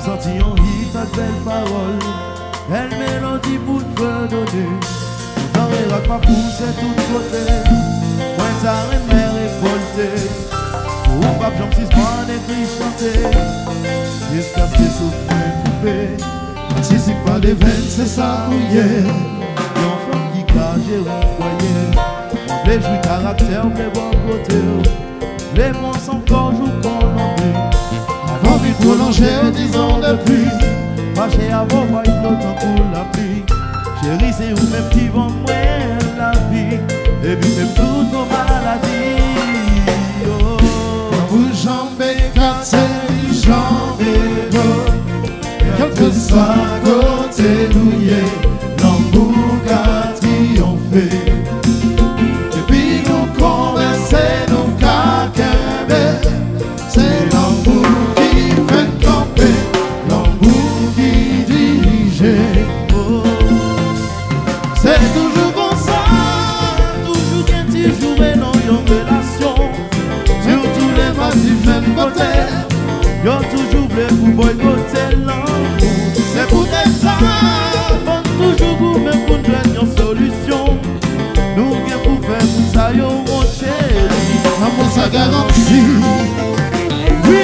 me sentis en hit à de belles paroles. Elle mélodie pour te donner. Dans les rocs, ma pousse est toute côté. Moi, ça remère révolté. Pour pas j'en suis pas des filles chantées. Jusqu'à ce que souffle coupé. Si c'est pas des veines, c'est ça mouillé. L'enfant qui cage au foyer. Les joues caractère, mes bons côtés. Les mots sont quand jour qu'on en met. Avant de prolonger 10 ans de pluie. Marcher avant, moi il l'autant pour la pluie. Chérie, c'est vous même qui vont mourir la vie. Et puis même toutes nos maladies. Quand vous jambez, cassez, jambez-vous. Quel que soit côté douillé, l'amour a triomphé. Et puis nous conversons. Yo toujours bleu pour boycotter l'amour. C'est pour des ça, bon toujours pour me prendre une solution. Nous bien pour faire pour ça, yo mon chéri. L'amour ça garantit. Oui.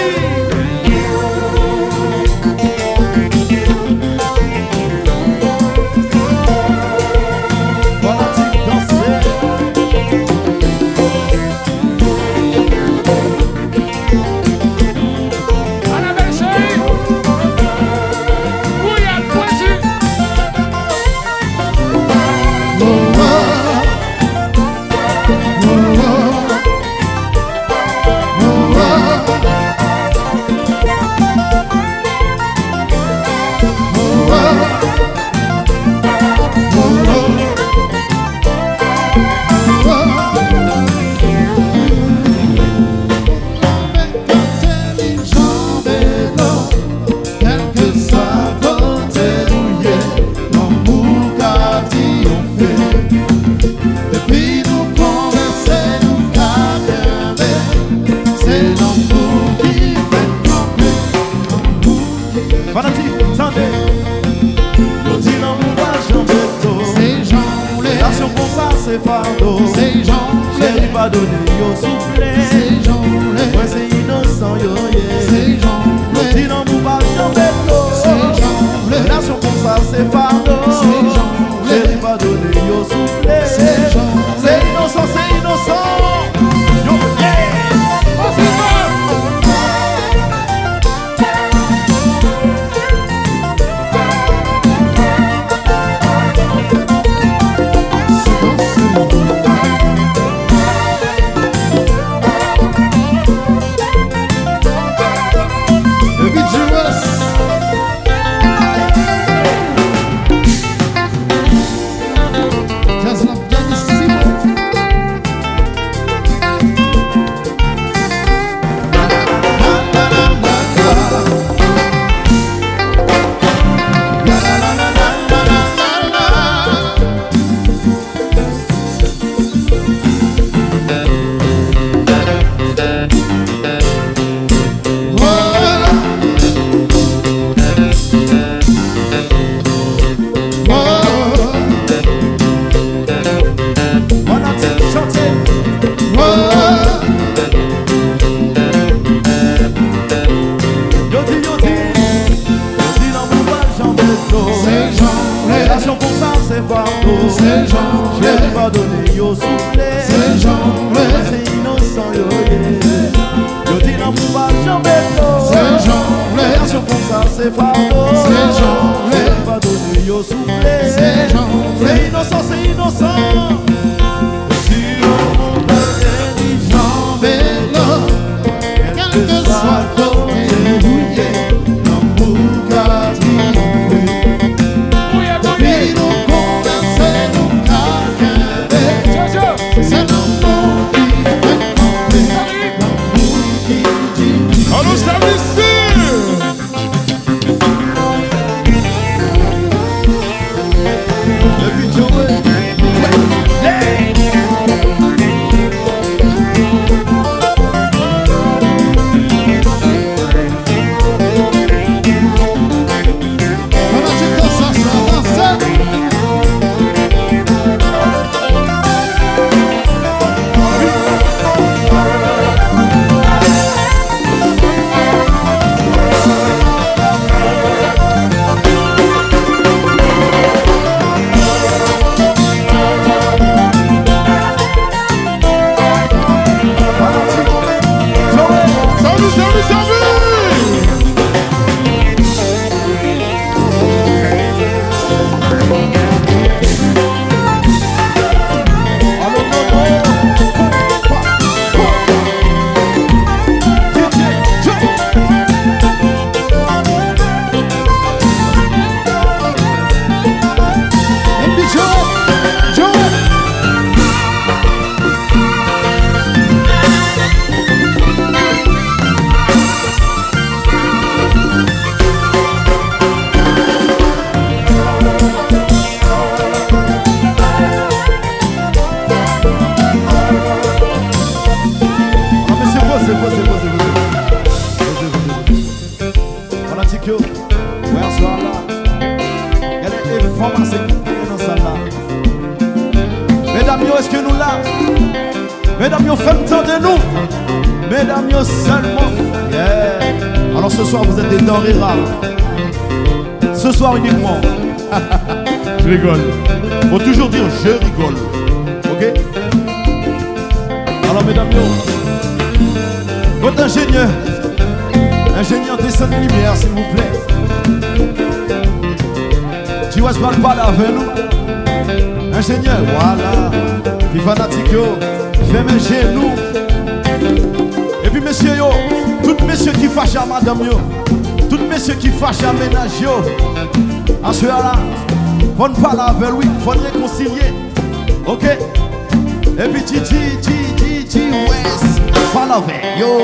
Femme assez coupée dans sa là. Mesdames, est-ce que nous là? Mesdames, faites tant de nous. Mesdames, seulement. Yeah. Alors ce soir, vous êtes des denrées rares. Ce soir uniquement. Je rigole. Faut toujours dire je rigole. Ok? Alors mesdames, votre ingénieur. Ingénieur, descend de lumière, s'il vous plaît. Tu vois, je parle pas là, vers nous. Ingénieur, voilà. Puis fanatico, ferme un genou. Et puis messieurs, yo, toutes messieurs qui fâchent à madame, yo. Toutes messieurs qui fâchent à ménage, yo. À ce là, faut ne pas là, vers lui, faut réconcilier. Ok? Et puis tu, ouest, pas là, vers yo.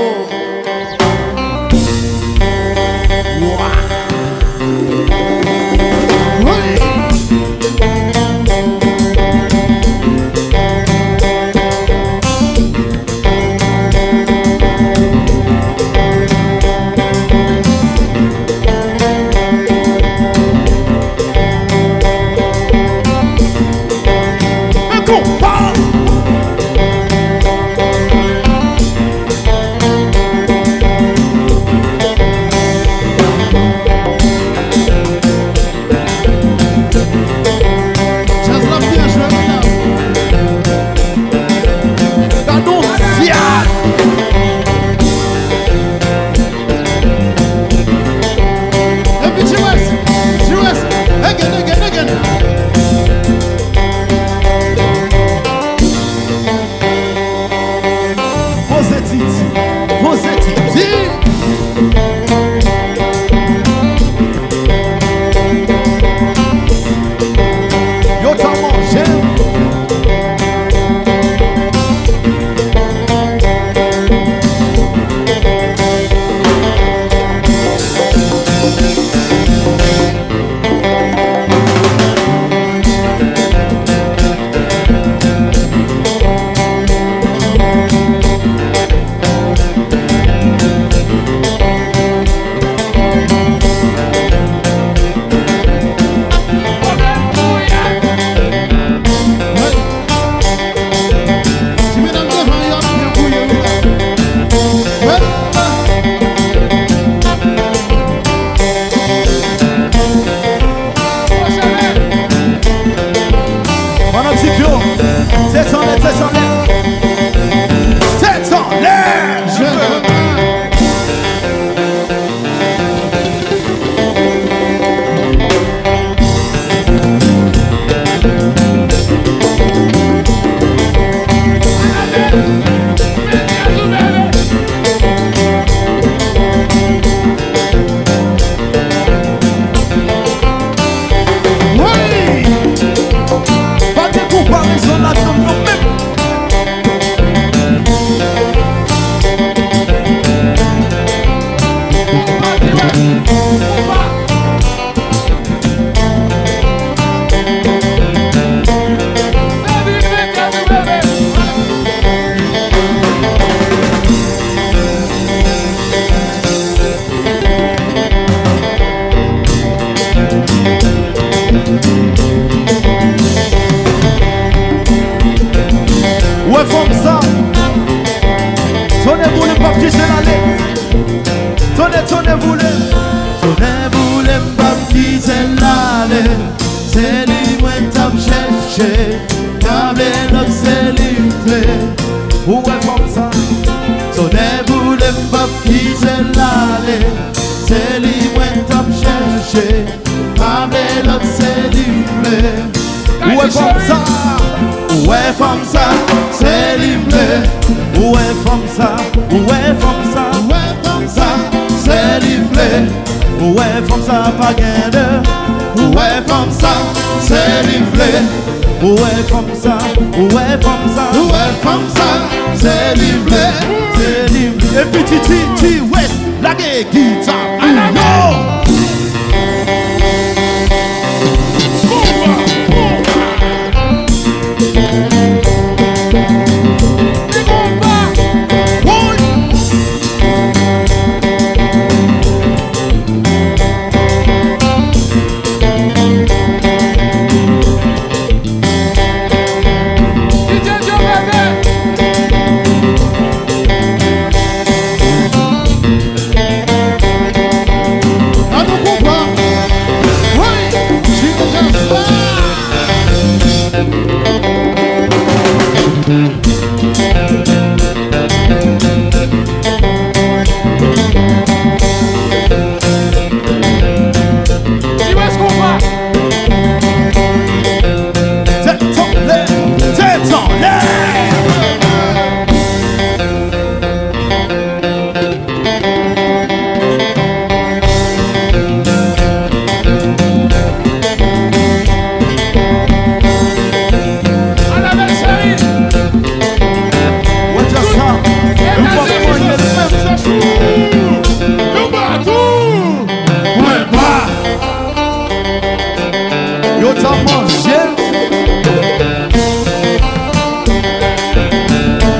yo t'as mangé.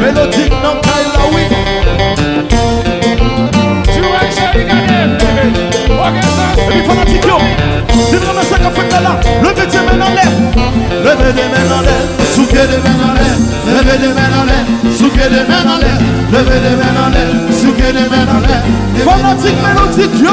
Mélodie non caille la oui. Tu vois que j'ai gagné. Regarde ça. Et puis fanatique yo. Dis-moi la sac à foutre là. Levez tes mains en l'air. Levez tes mains en l'air. Soulevez les mains en l'air. Levez les mains en l'air. Soulevez les mains en l'air. Levez les mains en l'air. Soulevez les mains en l'air. Fanatique mélodique yo.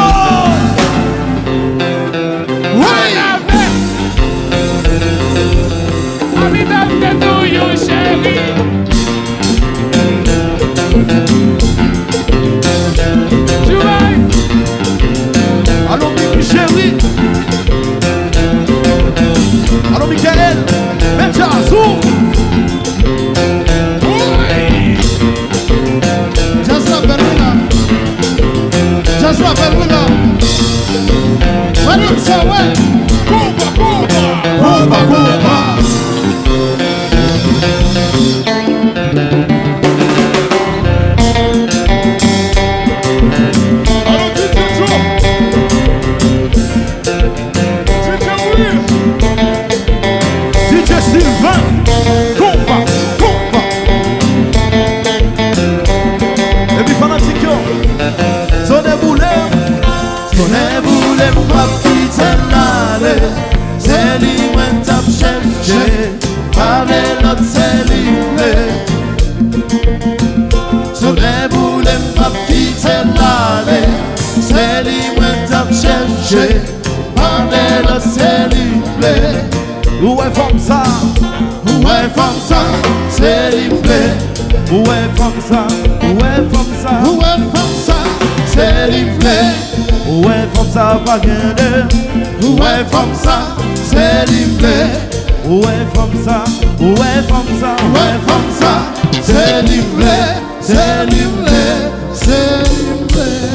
C'est libre,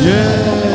yeah.